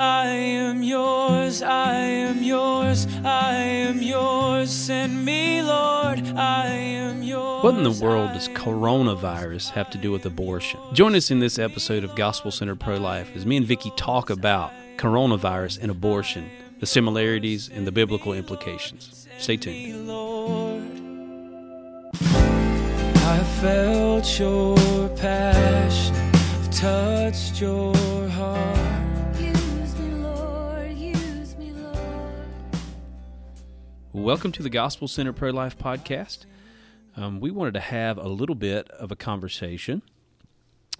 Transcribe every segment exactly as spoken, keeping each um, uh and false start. I am yours, I am yours, I am yours, send me, Lord, I am yours. What in the world does coronavirus have to do with abortion? Join us in this episode of Gospel Center Pro-Life as me and Vicki talk about coronavirus and abortion, the similarities and the biblical implications. Stay tuned. Lord, I felt your passion, touched your heart. Welcome to the Gospel Center Pro-Life podcast. Um, we wanted to have a little bit of a conversation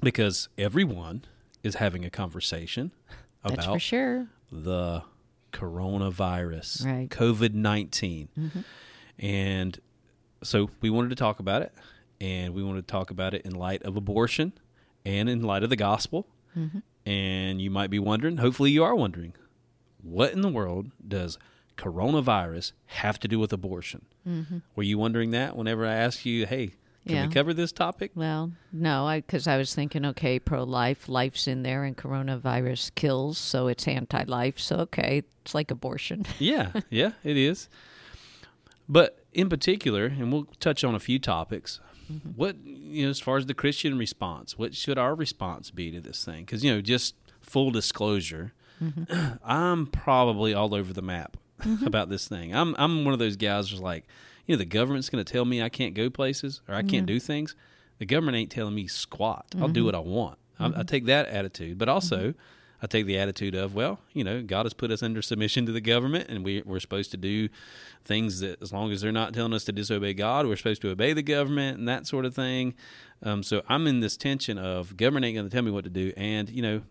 because everyone is having a conversation about That's for sure. the coronavirus, right. COVID nineteen. Mm-hmm. And so we wanted to talk about it, and we wanted to talk about it in light of abortion and in light of the gospel. Mm-hmm. And you might be wondering, hopefully you are wondering, what in the world does coronavirus have to do with abortion? Mm-hmm. Were you wondering that whenever I asked you, hey, can yeah. we cover this topic? Well, no, because I, I was thinking, okay, pro-life, life's in there, and coronavirus kills, so it's anti-life, so okay, it's like abortion. yeah, yeah, it is. But in particular, and we'll touch on a few topics, mm-hmm. what, you know, as far as the Christian response, what should our response be to this thing? Because, you know, just full disclosure, mm-hmm. I'm probably all over the map. Mm-hmm. About this thing. I'm I'm one of those guys who's like, you know, the government's going to tell me I can't go places or I can't yeah. do things. The government ain't telling me squat. Mm-hmm. I'll do what I want. Mm-hmm. I, I take that attitude. But also, mm-hmm. I take the attitude of, well, you know, God has put us under submission to the government, and we, we're supposed to do things that, as long as they're not telling us to disobey God, we're supposed to obey the government and that sort of thing. Um, so I'm in this tension of government ain't going to tell me what to do. And, you know,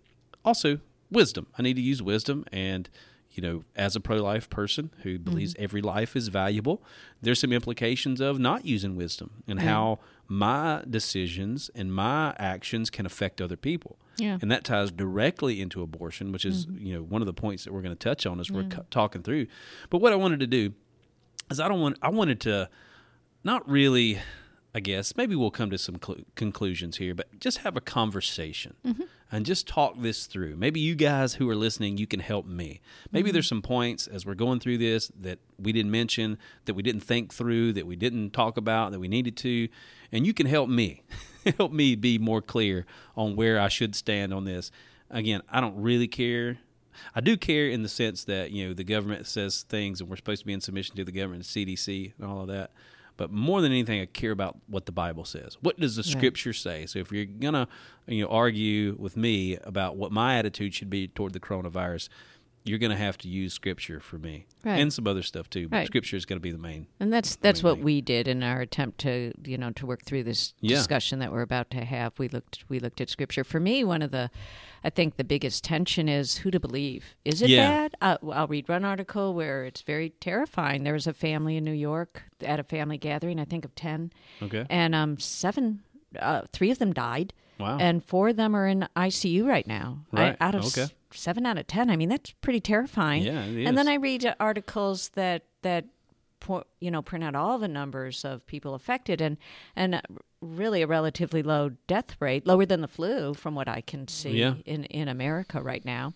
also wisdom. I need to use wisdom, and you know, as a pro-life person who believes mm-hmm. every life is valuable, there's some implications of not using wisdom and yeah. how my decisions and my actions can affect other people. Yeah. And that ties directly into abortion, which is, mm-hmm. you know, one of the points that we're going to touch on as yeah. we're cu- talking through. But what I wanted to do is I don't want, I wanted to not really, I guess, maybe we'll come to some cl- conclusions here, but just have a conversation. Mm-hmm. And just talk this through. Maybe you guys who are listening, you can help me. Maybe mm-hmm. there's some points as we're going through this that we didn't mention, that we didn't think through, that we didn't talk about, that we needed to. And you can help me. Help me be more clear on where I should stand on this. Again, I don't really care. I do care in the sense that, you know, the government says things and we're supposed to be in submission to the government, C D C and all of that. But more than anything, I care about what the Bible says. What does the right. Scripture say? So if you're going to, you know, argue with me about what my attitude should be toward the coronavirus, you're going to have to use Scripture for me. Right. And some other stuff, too. But right. Scripture is going to be the main. And that's that's what thing. we did in our attempt to, you know, to work through this yeah. discussion that we're about to have. We looked we looked at Scripture. For me, one of the, I think the biggest tension is who to believe. Is it yeah. bad? Uh, I'll read one article where it's very terrifying. There was a family in New York at a family gathering, I think of ten. Okay. And um, seven, uh, three of them died. Wow. And four of them are in I C U right now. Right. I, out of okay. s- seven out of ten. I mean, that's pretty terrifying. Yeah, it is. And then I read articles that that po- you know print out all the numbers of people affected, and and really a relatively low death rate, lower than the flu, from what I can see yeah. in in America right now,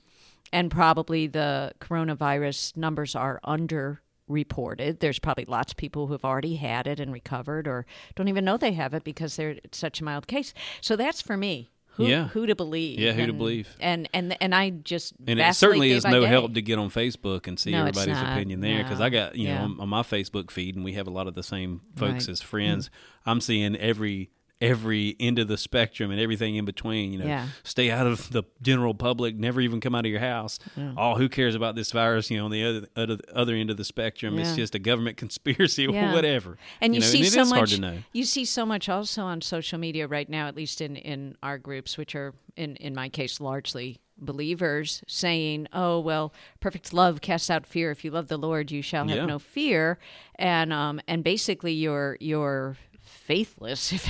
and probably the coronavirus numbers are under. reported. There's probably lots of people who have already had it and recovered or don't even know they have it because they're such a mild case. So that's for me. Who, yeah. who to believe. Yeah, who and, to believe. And and and I just And it certainly is no day. help to get on Facebook and see no, everybody's opinion there because no. I got, you yeah. know, on, on my Facebook feed, and we have a lot of the same folks right. as friends. Mm-hmm. I'm seeing every every end of the spectrum and everything in between, you know, yeah. stay out of the general public, never even come out of your house. Yeah. Oh, who cares about this virus? You know, on the other, other, other end of the spectrum, yeah. it's just a government conspiracy yeah. or whatever. And you, you know, see and it so is much, hard to know. You see so much also on social media right now, at least in, in our groups, which are in, in my case, largely believers saying, oh, well, perfect love casts out fear. If you love the Lord, you shall have yeah. no fear. And, um, and basically your, your, faithless if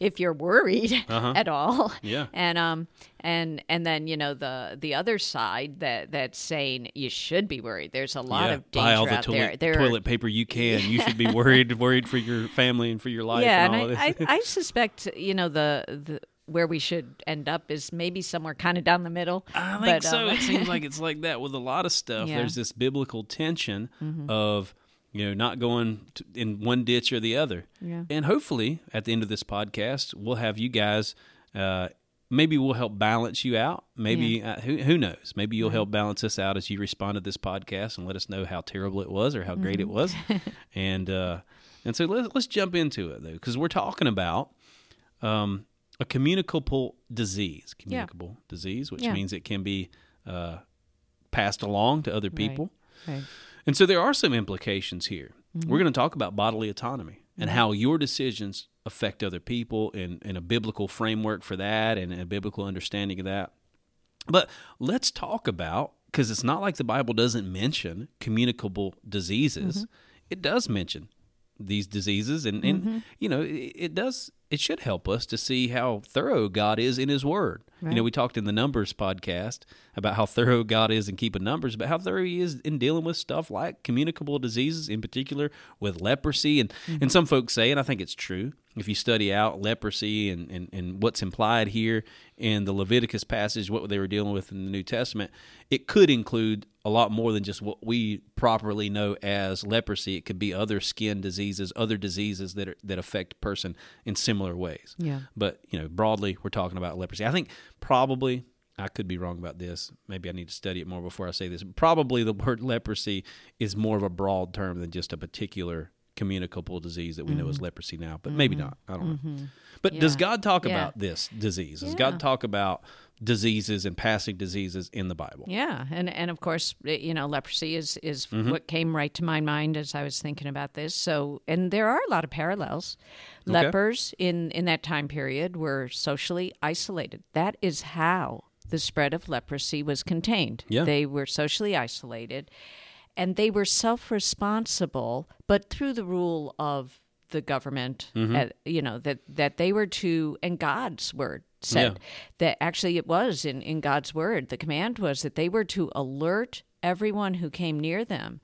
if you're worried uh-huh. at all. Yeah. And um and and then you know the the other side that that's saying you should be worried. There's a lot yeah. of danger Buy all the out toilet, there. there. Toilet are, paper you can. Yeah. You should be worried worried for your family and for your life. Yeah, and, and all I, this. I I suspect you know the the where we should end up is maybe somewhere kind of down the middle. I think but, so. Um, it seems like it's like that with a lot of stuff. Yeah. There's this biblical tension mm-hmm. of, you know, not going to, in one ditch or the other. Yeah. And hopefully at the end of this podcast, we'll have you guys, uh, maybe we'll help balance you out. Maybe, yeah. uh, who, who knows? Maybe you'll right. help balance us out as you respond to this podcast and let us know how terrible it was or how mm-hmm. great it was. and, uh, and so let's, let's jump into it though, because we're talking about, um, a communicable disease, communicable yeah. disease, which yeah. means it can be uh, passed along to other people. Right. Right. And so there are some implications here. Mm-hmm. We're going to talk about bodily autonomy mm-hmm. and how your decisions affect other people and, and a biblical framework for that and a biblical understanding of that. But let's talk about, because it's not like the Bible doesn't mention communicable diseases. Mm-hmm. It does mention these diseases and, and mm-hmm. you know, it, it does... It should help us to see how thorough God is in His Word. Right. You know, we talked in the Numbers podcast about how thorough God is in keeping Numbers, but how thorough He is in dealing with stuff like communicable diseases, in particular with leprosy. And mm-hmm. and some folks say, and I think it's true, if you study out leprosy and, and, and what's implied here in the Leviticus passage, what they were dealing with in the New Testament, it could include a lot more than just what we properly know as leprosy. It could be other skin diseases, other diseases that are, that affect a person in similar ways. Yeah. But, you know, broadly, we're talking about leprosy. I think probably, I could be wrong about this, maybe I need to study it more before I say this, probably the word leprosy is more of a broad term than just a particular communicable disease that we mm-hmm. know as leprosy now, but mm-hmm. maybe not. I don't mm-hmm. know. But yeah. does God talk yeah. about this disease? Does yeah. God talk about diseases and passing diseases in the Bible? Yeah, and and of course, you know, leprosy is, is mm-hmm. what came right to my mind as I was thinking about this. So, and there are a lot of parallels. Okay. Lepers in, in that time period were socially isolated. That is how the spread of leprosy was contained. Yeah. They were socially isolated. And they were self-responsible, but through the rule of the government, mm-hmm. uh, you know, that, that they were to, and God's word said, yeah. that actually it was in, in God's word, the command was that they were to alert everyone who came near them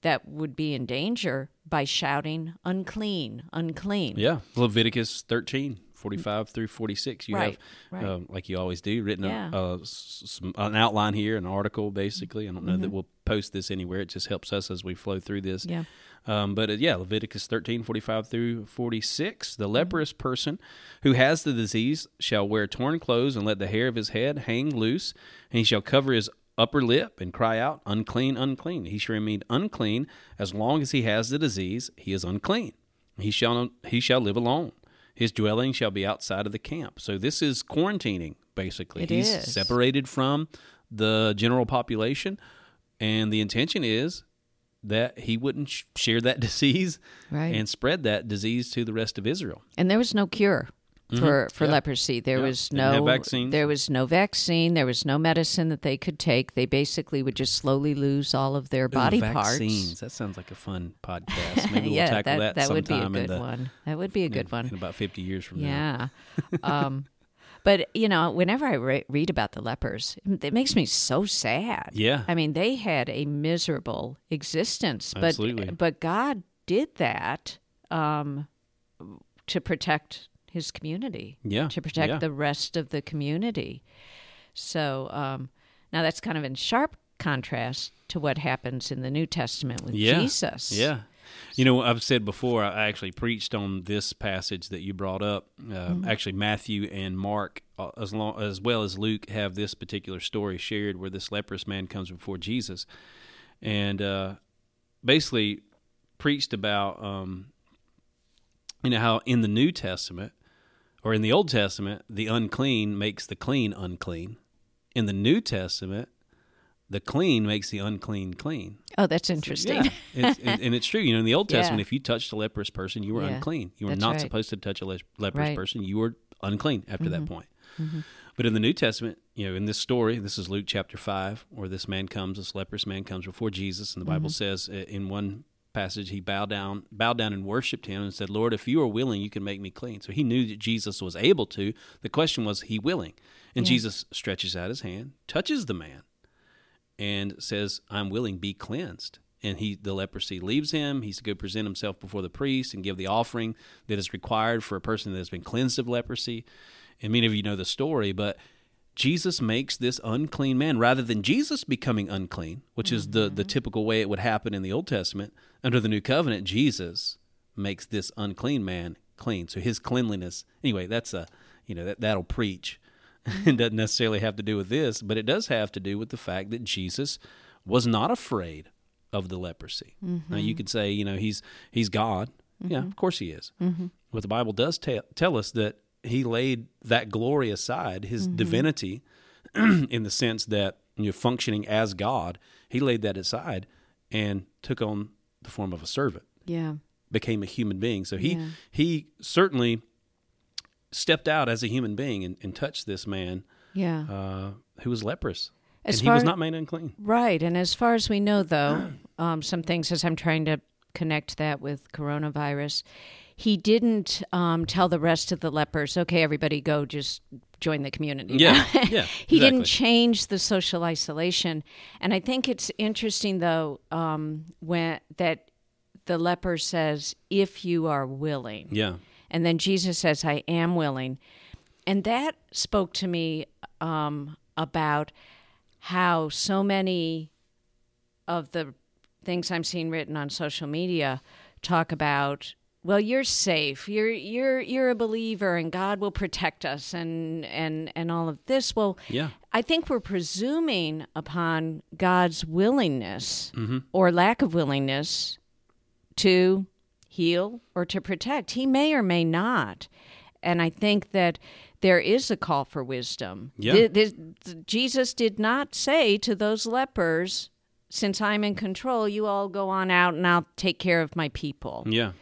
that would be in danger by shouting, unclean, unclean. Yeah, Leviticus thirteen. forty-five through forty-six, you right, have, right. Uh, like you always do, written yeah. a, uh, some, an outline here, an article, basically. I don't know mm-hmm. that we'll post this anywhere. It just helps us as we flow through this. Yeah. Um, but, uh, yeah, Leviticus thirteen, forty-five through forty-six, the leprous person who has the disease shall wear torn clothes and let the hair of his head hang loose, and he shall cover his upper lip and cry out, unclean, unclean. He shall remain unclean as long as he has the disease. He is unclean. He shall he shall live alone. His dwelling shall be outside of the camp. So this is quarantining, basically. It He's is. separated from the general population, and the intention is that he wouldn't sh- share that disease right. and spread that disease to the rest of Israel. And there was no cure mm-hmm. for, for yeah. leprosy. There yeah. was no vaccine. There was no vaccine. There was no medicine that they could take. They basically would just slowly lose all of their body Ooh, vaccines. parts. Vaccines. That sounds like a fun podcast. Maybe yeah, we'll tackle that, that, that sometime. That would be a good the, one. That would be a good in, one. In about fifty years from yeah. now. Yeah. um, but, you know, whenever I re- read about the lepers, it makes me so sad. Yeah. I mean, they had a miserable existence. But, Absolutely. But God did that um, to protect His community, yeah, to protect yeah. the rest of the community. So um, now that's kind of in sharp contrast to what happens in the New Testament with yeah. Jesus. Yeah, you know, I've said before, I actually preached on this passage that you brought up. Uh, mm-hmm. Actually, Matthew and Mark, as long as well as Luke, have this particular story shared where this leprous man comes before Jesus, and uh, basically preached about, um, you know, how in the New Testament, or in the Old Testament, the unclean makes the clean unclean. In the New Testament, the clean makes the unclean clean. Oh, that's interesting. So, yeah. it's, it, and it's true. You know, in the Old Testament, yeah. if you touched a leprous person, you were yeah. unclean. You were that's not right. supposed to touch a le- leprous right. person. You were unclean after mm-hmm. that point. Mm-hmm. But in the New Testament, you know, in this story, this is Luke chapter five, where this man comes, this leprous man comes before Jesus, and the Bible mm-hmm. says in one passage, he bowed down, bowed down and worshipped him and said, Lord, if you are willing, you can make me clean. So he knew that Jesus was able to. The question was, he willing? And yeah. Jesus stretches out his hand, touches the man, and says, I'm willing, be cleansed. And he, the leprosy leaves him. He's to go present himself before the priest and give the offering that is required for a person that has been cleansed of leprosy. and many of you know the story, but Jesus makes this unclean man, rather than Jesus becoming unclean, which mm-hmm. is the, the typical way it would happen in the Old Testament. Under the New Covenant, Jesus makes this unclean man clean. So his cleanliness, anyway, that's a, you know, that, that'll preach. Mm-hmm. It doesn't necessarily have to do with this, but it does have to do with the fact that Jesus was not afraid of the leprosy. Mm-hmm. Now, you could say, you know, he's he's God. Mm-hmm. Yeah, of course he is. Mm-hmm. But the Bible does t- tell us that he laid that glory aside, his mm-hmm. divinity, in the sense that you're functioning as God. He laid that aside and took on the form of a servant. Yeah, became a human being. So he yeah. he certainly stepped out as a human being and, and touched this man yeah. uh, who was leprous. As and far, he was not made unclean. Right. And as far as we know, though, um, some things, as I'm trying to connect that with coronavirus, he didn't um, tell the rest of the lepers, okay, everybody go, just join the community. Yeah, yeah, he exactly. didn't change the social isolation. And I think it's interesting, though, um, when that the leper says, if you are willing. Yeah. And then Jesus says, I am willing. And that spoke to me um, about how so many of the things I'm seeing written on social media talk about, well, you're safe, you're you're you're a believer, and God will protect us, and and, and all of this. Well, yeah. I think we're presuming upon God's willingness mm-hmm. or lack of willingness to heal or to protect. He may or may not. And I think that there is a call for wisdom. Yeah. The, the, Jesus did not say to those lepers, since I'm in control, you all go on out and I'll take care of my people. Yeah.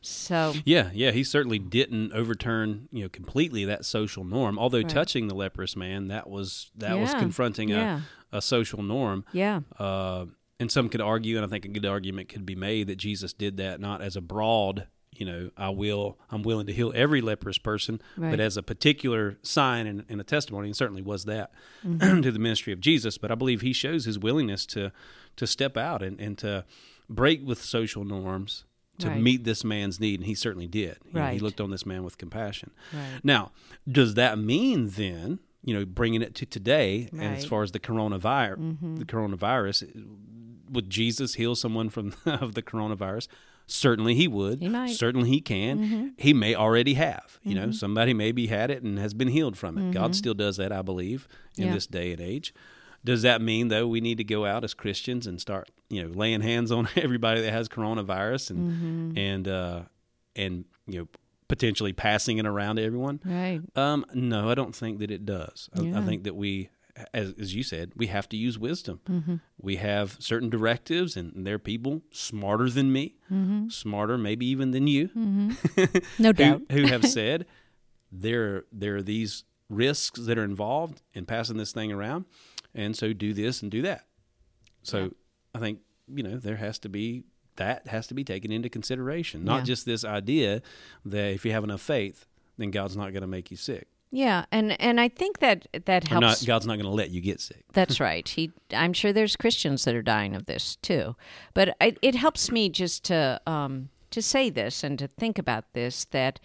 So. Yeah, yeah. He certainly didn't overturn, you know, completely that social norm. Although right. touching the leprous man, that was that yeah. was confronting yeah. a, a social norm. Yeah. Uh, and some could argue, and I think a good argument could be made, that Jesus did that not as a broad, you know, I will, I'm willing to heal every leprous person, right. but as a particular sign and, and a testimony, and certainly was that mm-hmm. to the ministry of Jesus. But I believe he shows his willingness to, to step out and, and to break with social norms to right. meet this man's need. And he certainly did. You right. know, he looked on this man with compassion. Right. Now, does that mean then, you know, bringing it to today, right. and as far as the coronavirus, mm-hmm. the coronavirus, would Jesus heal someone from of the coronavirus? Certainly he would. He might. Certainly he can. Mm-hmm. He may already have. You mm-hmm. know, somebody maybe had it and has been healed from it. Mm-hmm. God still does that, I believe, in yeah. this day and age. Does that mean, though, we need to go out as Christians and start, you know, laying hands on everybody that has coronavirus and mm-hmm. and uh, and you know, potentially passing it around to everyone? Right. Um, no, I don't think that it does. Yeah. I, I think that we, as, as you said, we have to use wisdom. Mm-hmm. We have certain directives, and, and there are people smarter than me, mm-hmm. smarter maybe even than you, mm-hmm. no doubt, who, who have said there, there are these risks that are involved in passing this thing around, and so do this and do that. So yeah. I think, you know, there has to be, that has to be taken into consideration, not yeah. just this idea that if you have enough faith, then God's not going to make you sick. Yeah, and, and I think that that helps. Not, God's not going to let you get sick. That's right. He, I'm sure there's Christians that are dying of this too. But I, it helps me just to um, to say this and to think about this, that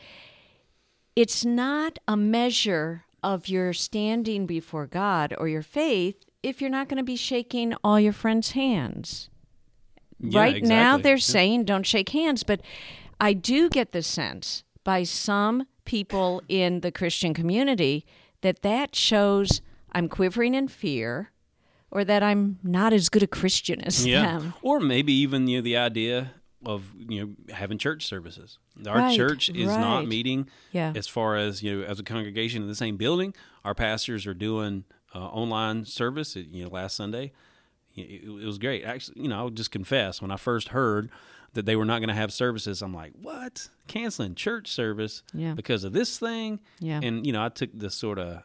it's not a measure of your standing before God or your faith if you're not going to be shaking all your friends' hands. Yeah, right exactly. now they're yeah. saying don't shake hands, but I do get the sense by some people in the Christian community that that shows I'm quivering in fear, or that I'm not as good a Christian as yeah. them. Or maybe even, you know, the idea of, you know, having church services. Our right, church is right. not meeting yeah. as far as, you know, as a congregation in the same building. Our pastors are doing uh, online service, you know, last Sunday. It, it was great. Actually, you know, I'll just confess, when I first heard that they were not going to have services, I'm like, what? Canceling church service yeah. because of this thing? Yeah. And, you know, I took the sort of,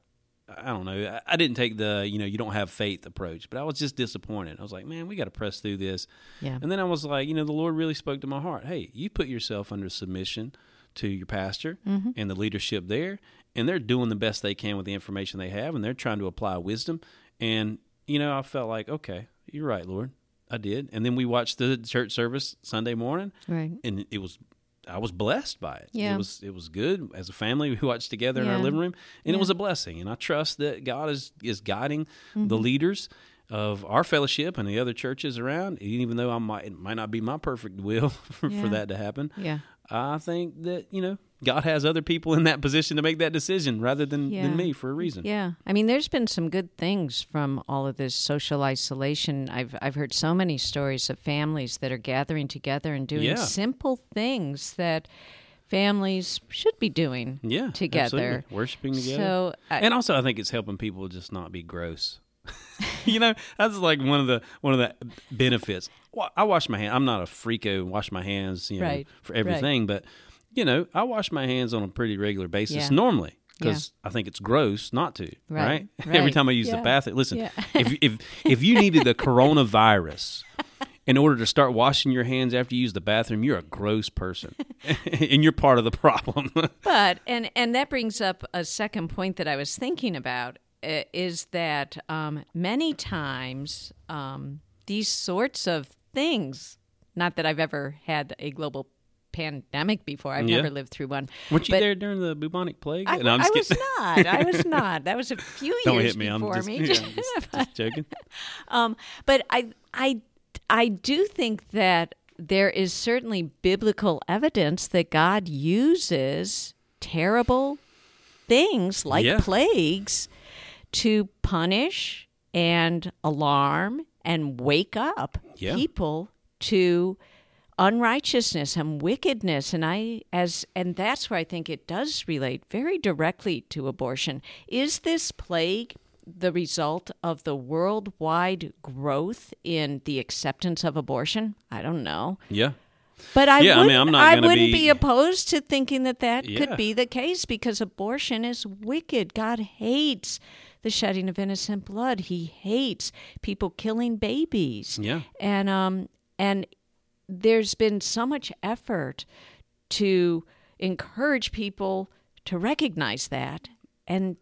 I don't know, I didn't take the, you know, you don't have faith approach, but I was just disappointed. I was like, man, we got to press through this. Yeah. And then I was like, you know, the Lord really spoke to my heart. Hey, you put yourself under submission to your pastor mm-hmm. and the leadership there, and they're doing the best they can with the information they have, and they're trying to apply wisdom. And, you know, I felt like, okay, you're right, Lord. I did. And then we watched the church service Sunday morning, right. and it was I was blessed by it. Yeah. It was it was good. As a family, we watched together yeah. in our living room, and yeah. it was a blessing. And I trust that God is, is guiding mm-hmm. the leaders of our fellowship and the other churches around, even though I might, it might not be my perfect will for, yeah. for that to happen. Yeah. I think that, you know, God has other people in that position to make that decision rather than, yeah. than me for a reason. Yeah. I mean, there's been some good things from all of this social isolation. I've I've heard so many stories of families that are gathering together and doing yeah. simple things that families should be doing yeah, together. Absolutely. Worshiping together. So, I, and also I think it's helping people just not be gross. You know, that's like one of the one of the benefits. I wash my hands. I'm not a freako wash my hands, you know, right. for everything, right. but you know, I wash my hands on a pretty regular basis yeah. normally because yeah. I think it's gross not to, right? right? right. Every time I use yeah. the bathroom, listen, yeah. if if if you needed the coronavirus in order to start washing your hands after you use the bathroom, you're a gross person, and you're part of the problem. But, and, and that brings up a second point that I was thinking about, uh, is that um, many times um, these sorts of things, not that I've ever had a global pandemic before. I've yeah. never lived through one. Weren't you but there during the bubonic plague? I, no, I'm I was not. I was not. That was a few Don't years hit me. before I'm just, me. Yeah, I'm just, just joking. Um, but I, I, I do think that there is certainly biblical evidence that God uses terrible things like yeah. plagues to punish and alarm and wake up yeah. people to unrighteousness and wickedness, and I as and that's where I think it does relate very directly to abortion. Is this plague the result of the worldwide growth in the acceptance of abortion? I don't know. Yeah, but I yeah, wouldn't, I mean, I'm not I wouldn't be... be opposed to thinking that that yeah. could be the case because abortion is wicked. God hates the shedding of innocent blood. He hates people killing babies. Yeah, and um and. There's been so much effort to encourage people to recognize that and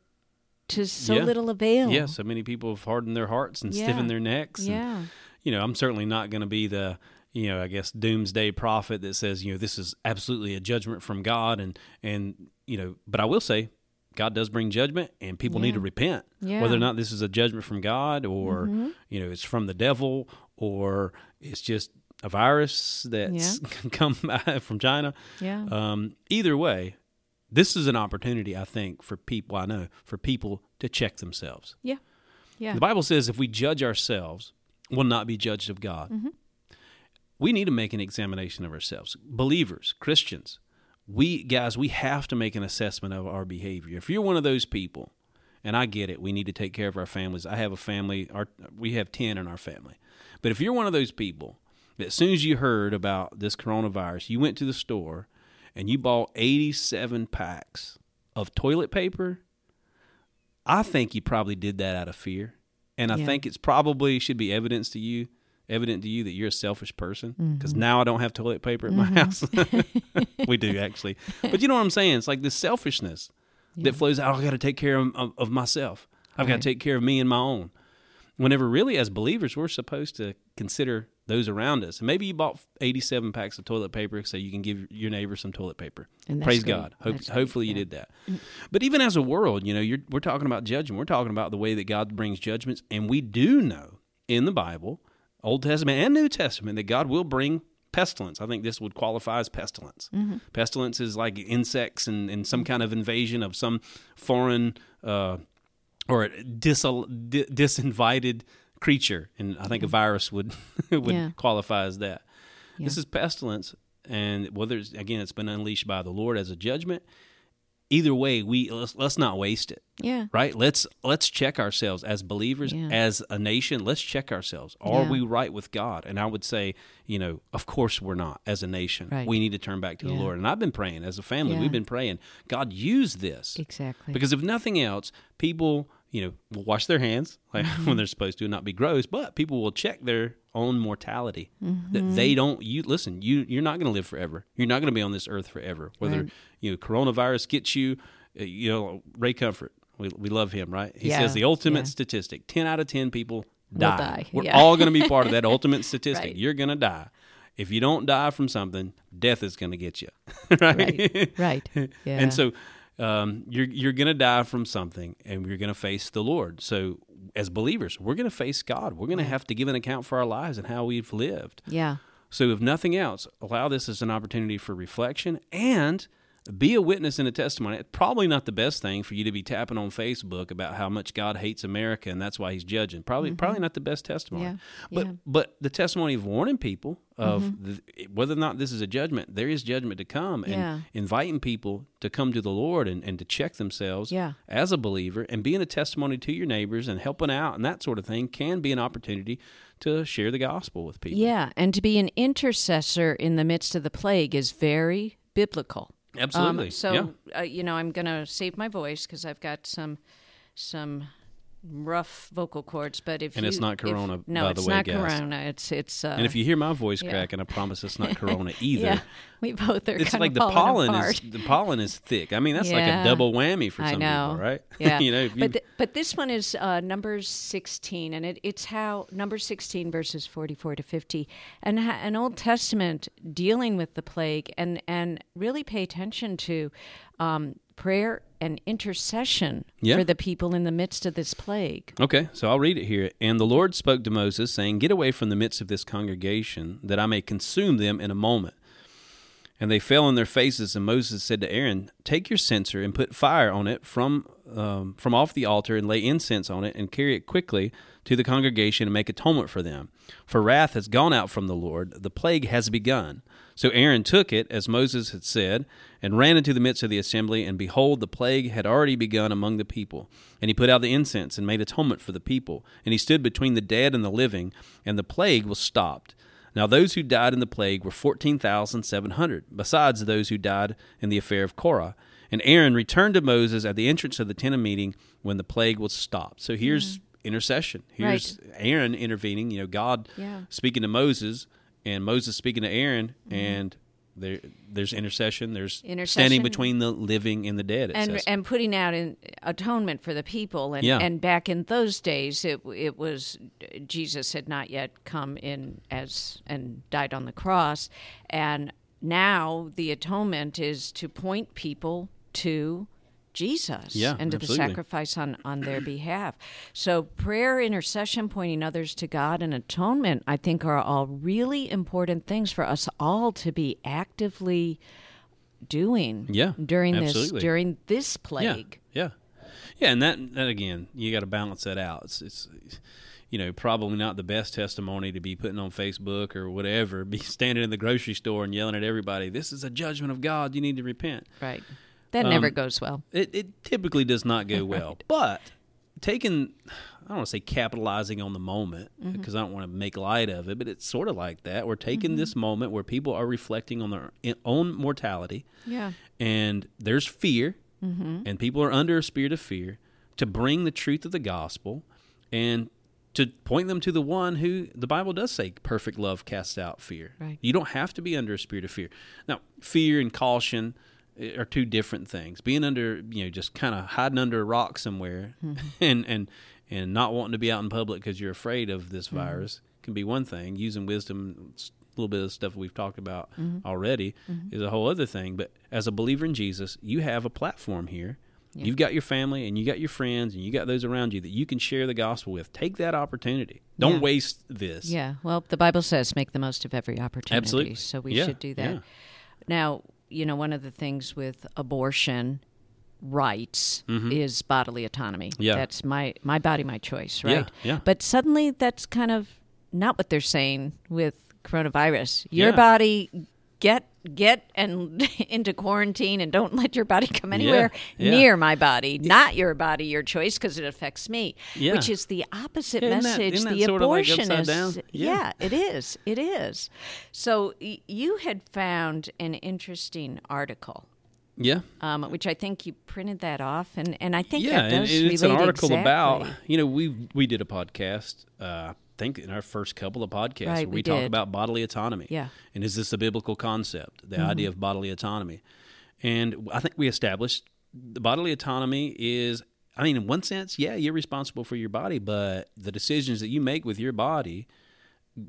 to so yeah. little avail. Yeah, so many people have hardened their hearts and yeah. stiffened their necks. Yeah. And, you know, I'm certainly not going to be the, you know, I guess doomsday prophet that says, you know, this is absolutely a judgment from God. And, and you know, but I will say God does bring judgment and people yeah. need to repent. Yeah. Whether or not this is a judgment from God or, mm-hmm. you know, it's from the devil or it's just a virus that's yeah. come from China. Yeah. Um, either way, this is an opportunity, I think, for people, I know, for people to check themselves. Yeah. Yeah. The Bible says if we judge ourselves, we'll not be judged of God. Mm-hmm. We need to make an examination of ourselves. Believers, Christians, we guys, we have to make an assessment of our behavior. If you're one of those people, and I get it, we need to take care of our families. I have a family, our, we have ten in our family. But if you're one of those people, as soon as you heard about this coronavirus, you went to the store and you bought eighty-seven packs of toilet paper, I think you probably did that out of fear. And I yeah. think it's probably should be evidence to you, evident to you that you're a selfish person because mm-hmm. now I don't have toilet paper at mm-hmm. my house. We do, actually. But you know what I'm saying? It's like this selfishness yeah. that flows out. I've got to take care of, of, of myself. I've right. got to take care of me and my own. Whenever really, as believers, we're supposed to consider those around us. And maybe you bought eighty-seven packs of toilet paper so you can give your neighbor some toilet paper. Praise great. God. Hope, hopefully great, yeah. you did that. But even as a world, you know, you're, we're talking about judgment. We're talking about the way that God brings judgments. And we do know in the Bible, Old Testament and New Testament, that God will bring pestilence. I think this would qualify as pestilence. Mm-hmm. Pestilence is like insects and, and some kind of invasion of some foreign uh, or dis- dis- disinvited creature, and I think a virus would would yeah. qualify as that. Yeah. This is pestilence, and whether it's, again, it's been unleashed by the Lord as a judgment. Either way, we let's, let's not waste it. Yeah, right. Let's let's check ourselves as believers, yeah. as a nation. Let's check ourselves. Are yeah. we right with God? And I would say, you know, of course we're not. As a nation, right. we need to turn back to yeah. the Lord. And I've been praying as a family. Yeah. We've been praying. God, use this exactly because if nothing else, people, you know, will wash their hands like mm-hmm. when they're supposed to, and not be gross. But people will check their own mortality mm-hmm. that they don't. You listen, you you're not going to live forever. You're not going to be on this earth forever. Whether right. you know coronavirus gets you, uh, you know, Ray Comfort, we we love him, right? He yeah. says the ultimate yeah. statistic: ten out of ten people die. We'll die. We're yeah. all going to be part of that ultimate statistic. Right. You're going to die. if you don't die from something, death is going to get you. Right? Right. Right. Yeah. And so um, you're you're going to die from something, and you're going to face the Lord. So as believers, we're going to face God. We're going to have to give an account for our lives and how we've lived. Yeah. So if nothing else, allow this as an opportunity for reflection and be a witness and a testimony. It's probably not the best thing for you to be tapping on Facebook about how much God hates America and that's why he's judging. Probably mm-hmm. probably not the best testimony. Yeah. But yeah. but the testimony of warning people of mm-hmm. the, whether or not this is a judgment, there is judgment to come, and yeah. inviting people to come to the Lord and, and to check themselves yeah. as a believer, and being a testimony to your neighbors and helping out and that sort of thing can be an opportunity to share the gospel with people. Yeah, and to be an intercessor in the midst of the plague is very biblical. Absolutely. Um, so, yeah. uh, you know, I'm going to save my voice because I've got some some rough vocal cords. But if and you, it's not Corona, if, no, by the way, guys. No, it's not Corona. It's it's. Uh, and if you hear my voice yeah. cracking, I promise it's not Corona either. Yeah, we both are. It's kind like of the pollen apart. is the pollen is thick. I mean, that's yeah. like a double whammy for some people, right? Yeah. you know, you, but the, but this one is uh, Numbers sixteen, and it, it's how Numbers sixteen verses forty-four to fifty, and an Old Testament dealing with the plague, and and really pay attention to. Um, prayer and intercession yeah. for the people in the midst of this plague. Okay, so I'll read it here. And the Lord spoke to Moses, saying, "Get away from the midst of this congregation, that I may consume them in a moment." And they fell on their faces, and Moses said to Aaron, "Take your censer and put fire on it from um, from off the altar, and lay incense on it, and carry it quickly to the congregation and make atonement for them. For wrath has gone out from the Lord, the plague has begun." So Aaron took it, as Moses had said, and ran into the midst of the assembly, and behold, the plague had already begun among the people. And he put out the incense and made atonement for the people. And he stood between the dead and the living, and the plague was stopped. Now those who died in the plague were fourteen thousand seven hundred, besides those who died in the affair of Korah. And Aaron returned to Moses at the entrance of the tent of meeting when the plague was stopped. So here's mm-hmm. intercession. Here's right. Aaron intervening, you know, God yeah. speaking to Moses, and Moses speaking to Aaron, mm-hmm. and there, there's intercession. There's intercession. Standing between the living and the dead. It and says. and putting out an atonement for the people. And, yeah. and back in those days, it it was Jesus had not yet come in as and died on the cross. And now the atonement is to point people to Jesus yeah, and to absolutely. the sacrifice on, on their behalf. So prayer, intercession, pointing others to God, and atonement, I think, are all really important things for us all to be actively doing yeah, during absolutely. this during this plague. Yeah, yeah, yeah. And that, that again, you got to balance that out. It's, it's you know, probably not the best testimony to be putting on Facebook or whatever. Be standing in the grocery store and yelling at everybody, "This is a judgment of God. You need to repent." Right. That never um, goes well. It, it typically does not go well. Right. But taking, I don't want to say capitalizing on the moment, mm-hmm. because I don't want to make light of it, but it's sort of like that. We're taking mm-hmm. this moment where people are reflecting on their own mortality. Yeah. And there's fear, mm-hmm. and people are under a spirit of fear, to bring the truth of the gospel and to point them to the one who the Bible does say perfect love casts out fear. Right. You don't have to be under a spirit of fear. Now, fear and caution are two different things. Being under, you know, just kind of hiding under a rock somewhere mm-hmm. and, and and not wanting to be out in public because you're afraid of this mm-hmm. virus can be one thing. Using wisdom, a little bit of stuff we've talked about mm-hmm. already, mm-hmm. is a whole other thing. But as a believer in Jesus, you have a platform here. Yeah. You've got your family, and you got your friends, and you got those around you that you can share the gospel with. Take that opportunity. Don't yeah. waste this. Yeah. Well, the Bible says make the most of every opportunity. Absolutely. So we yeah. should do that. Yeah. Now, you know, one of the things with abortion rights mm-hmm. is bodily autonomy. Yeah. That's my, my body, my choice, right? Yeah, yeah. But suddenly that's kind of not what they're saying with coronavirus. Your yeah. body, get get and into quarantine, and don't let your body come anywhere yeah, yeah. near my body. Not your body, your choice, because it affects me, yeah. which is the opposite isn't message. That, the abortionist, like yeah. yeah, it is. It is. So y- you had found an interesting article. Yeah. Um, which I think you printed that off, and, and I think yeah, that does and, and it's an article exactly. about, you know, we we did a podcast, uh, think in our first couple of podcasts right, where we talk about bodily autonomy. Yeah. And is this a biblical concept, the mm-hmm. idea of bodily autonomy? And I think we established the bodily autonomy is, I mean, in one sense, yeah, you're responsible for your body, but the decisions that you make with your body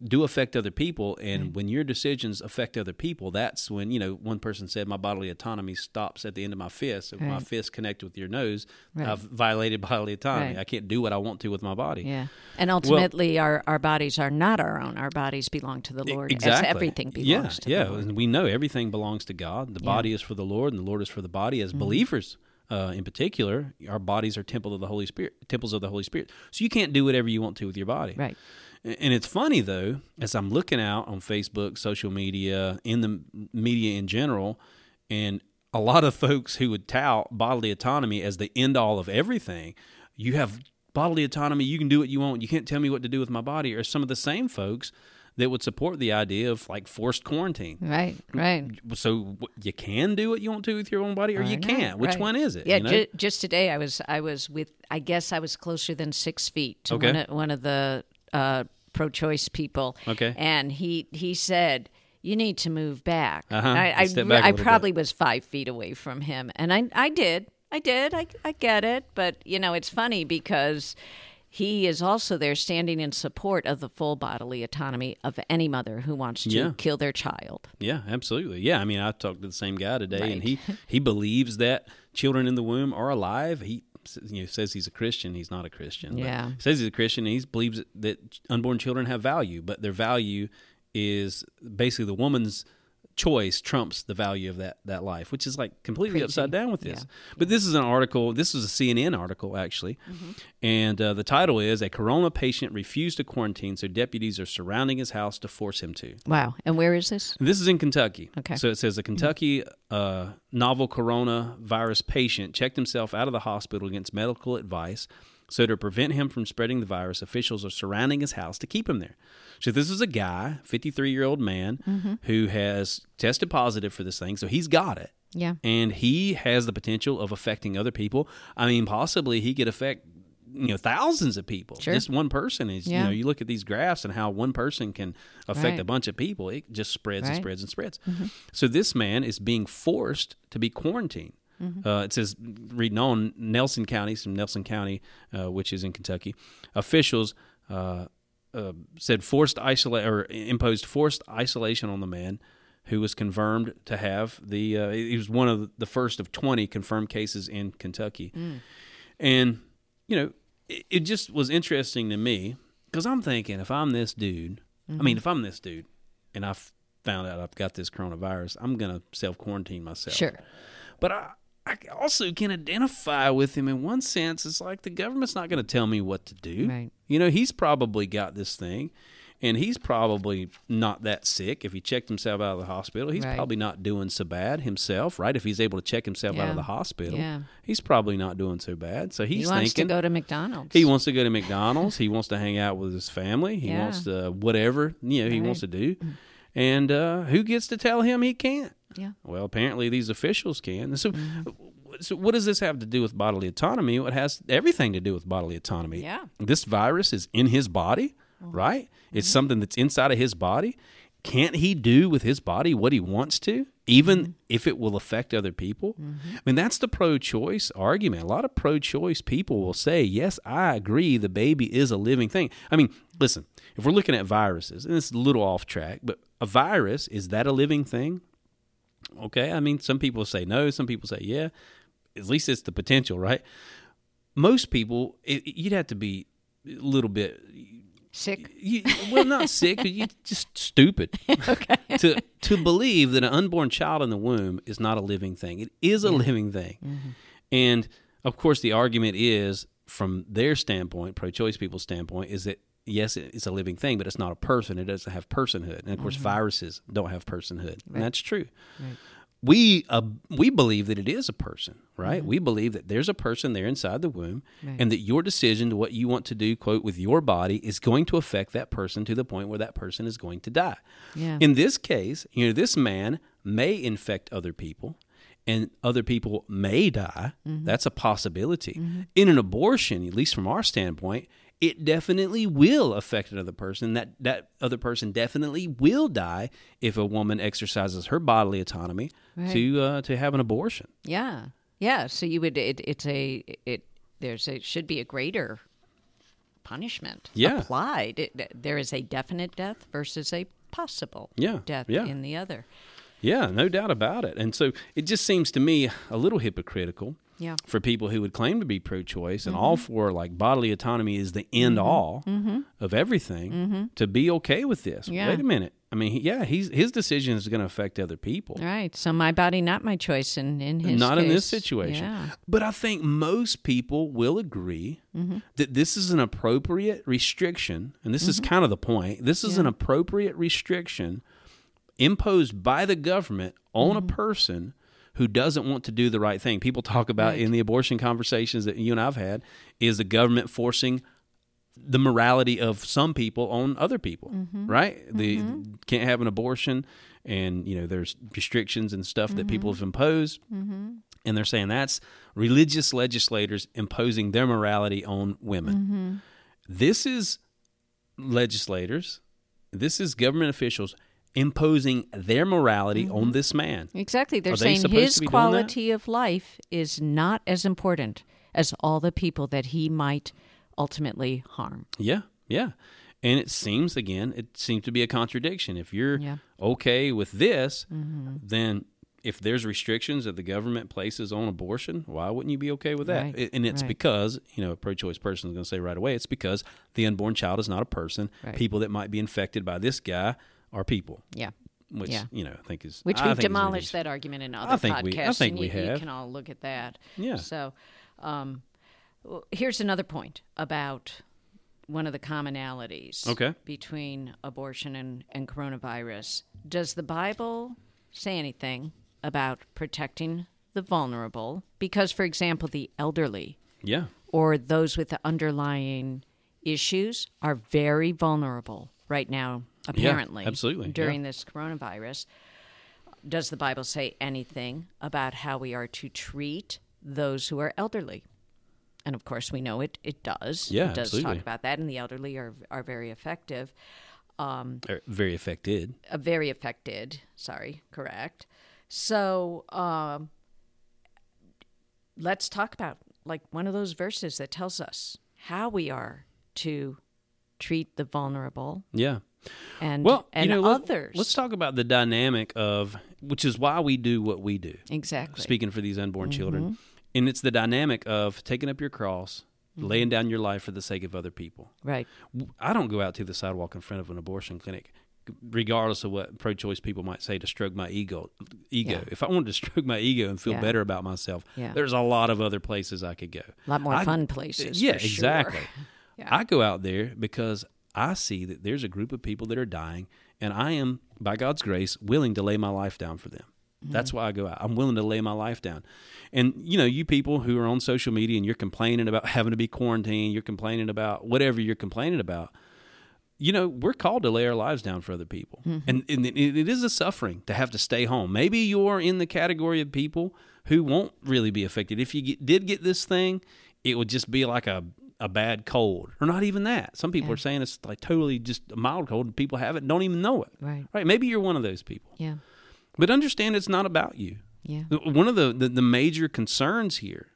do affect other people, and mm-hmm. when your decisions affect other people, that's when, you know, one person said, my bodily autonomy stops at the end of my fist. If right. my fist connect with your nose, right. I've violated bodily autonomy. Right. I can't do what I want to with my body. Yeah, and ultimately, well, our, our bodies are not our own. Our bodies belong to the Lord, exactly. as everything belongs yeah, to yeah. the Lord. Yeah, and we know everything belongs to God. The yeah. body is for the Lord, and the Lord is for the body. As mm-hmm. believers, uh, in particular, our bodies are temple of the Holy Spirit, temples of the Holy Spirit. So you can't do whatever you want to with your body. Right. And it's funny, though, as I'm looking out on Facebook, social media, in the media in general, and a lot of folks who would tout bodily autonomy as the end-all of everything, you have bodily autonomy, you can do what you want, you can't tell me what to do with my body, are some of the same folks that would support the idea of, like, forced quarantine. Right, right. So you can do what you want to with your own body, or I you know, can't. Which right. one is it? Yeah, you know? ju- just today I was I was with, I guess I was closer than six feet to okay. one, of, one of the... Uh, pro-choice people, okay, and he he said, you need to move back. Uh-huh. I, I, back I probably bit. was five feet away from him, and I I did I did I I get it, but you know, it's funny because he is also there standing in support of the full bodily autonomy of any mother who wants to yeah. kill their child. Yeah, absolutely. Yeah, I mean, I talked to the same guy today, right. and he he believes that children in the womb are alive. He. You know, says he's a Christian. He's not a Christian. Yeah. He says he's a Christian, and he believes that unborn children have value, but their value is basically the woman's choice trumps the value of that, that life, which is like completely Preaching. upside down with this. Yeah. But this is an article. This is a C N N article, actually. Mm-hmm. And uh, the title is, A Corona Patient Refused to Quarantine, so deputies are surrounding his house to force him to. Wow. And where is this? This is in Kentucky. Okay. So it says, a Kentucky uh, novel coronavirus patient checked himself out of the hospital against medical advice. So to prevent him from spreading the virus, officials are surrounding his house to keep him there. So this is a guy, fifty-three-year-old man, mm-hmm. who has tested positive for this thing, so he's got it. Yeah. And he has the potential of affecting other people. I mean, possibly he could affect, you know, thousands of people. Sure. Just one person is, yeah. you know, you look at these graphs and how one person can affect right. a bunch of people. It just spreads right. and spreads and spreads. Mm-hmm. So this man is being forced to be quarantined. Mm-hmm. Uh, it says, reading on, Nelson County, some Nelson County, uh, which is in Kentucky, officials uh, uh, said forced isolate or imposed forced isolation on the man, who was confirmed to have the. Uh, he was one of the first of twenty confirmed cases in Kentucky, mm. and you know, it, it just was interesting to me because I'm thinking, if I'm this dude, mm-hmm. I mean, if I'm this dude, and I've found out I've got this coronavirus, I'm gonna self quarantine myself. Sure. But I, I also can identify with him in one sense. It's like the government's not going to tell me what to do. Right. You know, he's probably got this thing, and he's probably not that sick. If he checked himself out of the hospital, he's right. probably not doing so bad himself, right? If he's able to check himself yeah. out of the hospital, yeah. he's probably not doing so bad. So he's he wants thinking, to go to McDonald's. He wants to go to McDonald's. He wants to hang out with his family. He yeah. wants to whatever, you know, right. he wants to do. And uh, who gets to tell him he can't? Yeah. Well, apparently these officials can. So, mm-hmm. so what does this have to do with bodily autonomy? It has everything to do with bodily autonomy. Yeah. This virus is in his body, oh. right? Mm-hmm. It's something that's inside of his body. Can't he do with his body what he wants to, even mm-hmm. if it will affect other people? Mm-hmm. I mean, that's the pro-choice argument. A lot of pro-choice people will say, yes, I agree, the baby is a living thing. I mean, listen, if we're looking at viruses, and it's a little off track, but a virus, is that a living thing? Okay, I mean, some people say no, some people say yeah. At least it's the potential, right? Most people, it, you'd have to be a little bit... Sick? You, well, not sick, you're just stupid okay. to to believe that an unborn child in the womb is not a living thing. It is a yeah. living thing. Mm-hmm. And, of course, the argument is, from their standpoint, pro-choice people's standpoint, is that yes, it's a living thing, but it's not a person. It doesn't have personhood. And, of course, mm-hmm. viruses don't have personhood. Right. And that's true. Right. We uh, we believe that it is a person, right? Mm-hmm. We believe that there's a person there inside the womb, right. and that your decision to what you want to do, quote, with your body is going to affect that person to the point where that person is going to die. Yeah. In this case, you know, this man may infect other people, and other people may die. Mm-hmm. That's a possibility. Mm-hmm. In an abortion, at least from our standpoint, it definitely will affect another person. That that other person definitely will die if a woman exercises her bodily autonomy right. to uh, to have an abortion. Yeah, yeah. So you would. It, it's a. It there's a, should be a greater punishment yeah. applied. It, there is a definite death versus a possible yeah. death yeah. in the other. Yeah, no doubt about it. And so it just seems to me a little hypocritical yeah. for people who would claim to be pro-choice and mm-hmm. all for like bodily autonomy is the end mm-hmm. all mm-hmm. of everything mm-hmm. to be okay with this. Yeah. Wait a minute. I mean, yeah, he's, his decision is going to affect other people. Right. So my body, not my choice in, in his Not case. in this situation. Yeah. But I think most people will agree mm-hmm. that this is an appropriate restriction, and this mm-hmm. is kind of the point. This is yeah. an appropriate restriction imposed by the government on mm-hmm. a person who doesn't want to do the right thing. People talk about right. in the abortion conversations that you and I've had is the government forcing the morality of some people on other people, mm-hmm. right? They mm-hmm. can't have an abortion, and you know there's restrictions and stuff mm-hmm. that people have imposed, mm-hmm. and they're saying that's religious legislators imposing their morality on women. Mm-hmm. This is legislators, this is government officials imposing their morality mm-hmm. on this man. Exactly. They're Are saying they his quality of life is not as important as all the people that he might ultimately harm. Yeah, yeah. And it seems, again, it seems to be a contradiction. If you're yeah. okay with this, mm-hmm. then if there's restrictions that the government places on abortion, why wouldn't you be okay with that? Right. And it's right. because, you know, a pro-choice person is going to say right away, it's because the unborn child is not a person. Right. People that might be infected by this guy are people. Yeah. Which, yeah. you know, I think is... Which we've demolished that argument in other I think podcasts. We, I think and we you, have. You can all look at that. Yeah. So, um... here's another point about one of the commonalities okay. between abortion and, and coronavirus. Does the Bible say anything about protecting the vulnerable? Because, for example, the elderly yeah. or those with the underlying issues are very vulnerable right now, apparently, yeah, absolutely. during yeah. this coronavirus. Does the Bible say anything about how we are to treat those who are elderly? And, of course, we know it It does. Yeah, It does absolutely. talk about that, and the elderly are are very effective. Um, very affected. Uh, very affected. Sorry, correct. So um, let's talk about, like, one of those verses that tells us how we are to treat the vulnerable. Yeah. And, well, and you know, others. Let, let's talk about the dynamic of, which is why we do what we do. Exactly. Speaking for these unborn mm-hmm. children. And it's the dynamic of taking up your cross, mm-hmm. laying down your life for the sake of other people. Right. I don't go out to the sidewalk in front of an abortion clinic, regardless of what pro-choice people might say, to stroke my ego. Ego. Yeah. If I wanted to stroke my ego and feel yeah. better about myself, yeah. there's a lot of other places I could go. A lot more I, fun places. Yeah, for exactly. Sure. yeah. I go out there because I see that there's a group of people that are dying, and I am, by God's grace, willing to lay my life down for them. That's why I go out. I'm willing to lay my life down. And, you know, you people who are on social media and you're complaining about having to be quarantined, you're complaining about whatever you're complaining about, you know, we're called to lay our lives down for other people. Mm-hmm. And, and it, it is a suffering to have to stay home. Maybe you're in the category of people who won't really be affected. If you get, did get this thing, it would just be like a, a bad cold, or not even that. Some people yeah. are saying it's like totally just a mild cold, and people have it and don't even know it. Right. Right. Maybe you're one of those people. Yeah. But understand it's not about you. Yeah. One of the, the, the major concerns here,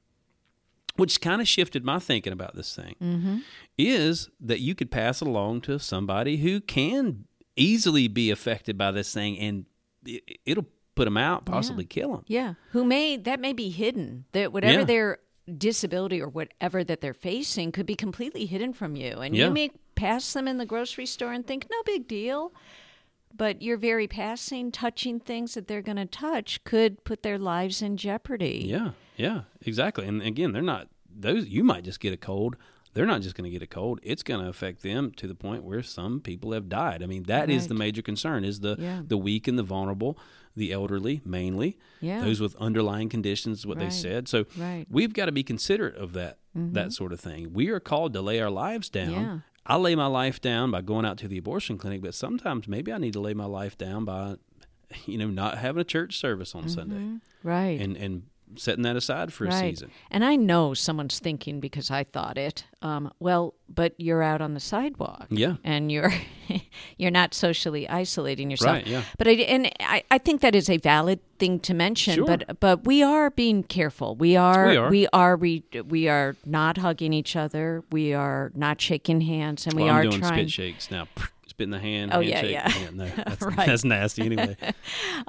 which kind of shifted my thinking about this thing, mm-hmm. is that you could pass it along to somebody who can easily be affected by this thing, and it, it'll put them out, possibly yeah. kill them. Yeah. Who may, that may be hidden, that whatever yeah. their disability or whatever that they're facing could be completely hidden from you. And yeah. you may pass them in the grocery store and think, no big deal. But your very passing, touching things that they're going to touch could put their lives in jeopardy. Yeah, yeah, exactly. And again, they're not, those, you might just get a cold. They're not just going to get a cold. It's going to affect them to the point where some people have died. I mean, that right. is the major concern, is the, yeah. the weak and the vulnerable, the elderly mainly, yeah. those with underlying conditions, what right. they said. So right. we've got to be considerate of that, mm-hmm. that sort of thing. We are called to lay our lives down. Yeah. I lay my life down by going out to the abortion clinic, but sometimes maybe I need to lay my life down by, you know, not having a church service on mm-hmm. Sunday. Right. And and setting that aside for right. a season. And I know someone's thinking, because I thought it, um, well, but you're out on the sidewalk. Yeah. And you're you're not socially isolating yourself. Right, yeah. But I, and I, I think that is a valid thing to mention, sure. but but we are being careful. We are we are we are, re, we are not hugging each other. We are not shaking hands, and well, we I'm are doing trying spit shakes now. In the hand, oh handshake. yeah, yeah, no, that's, right. that's nasty anyway.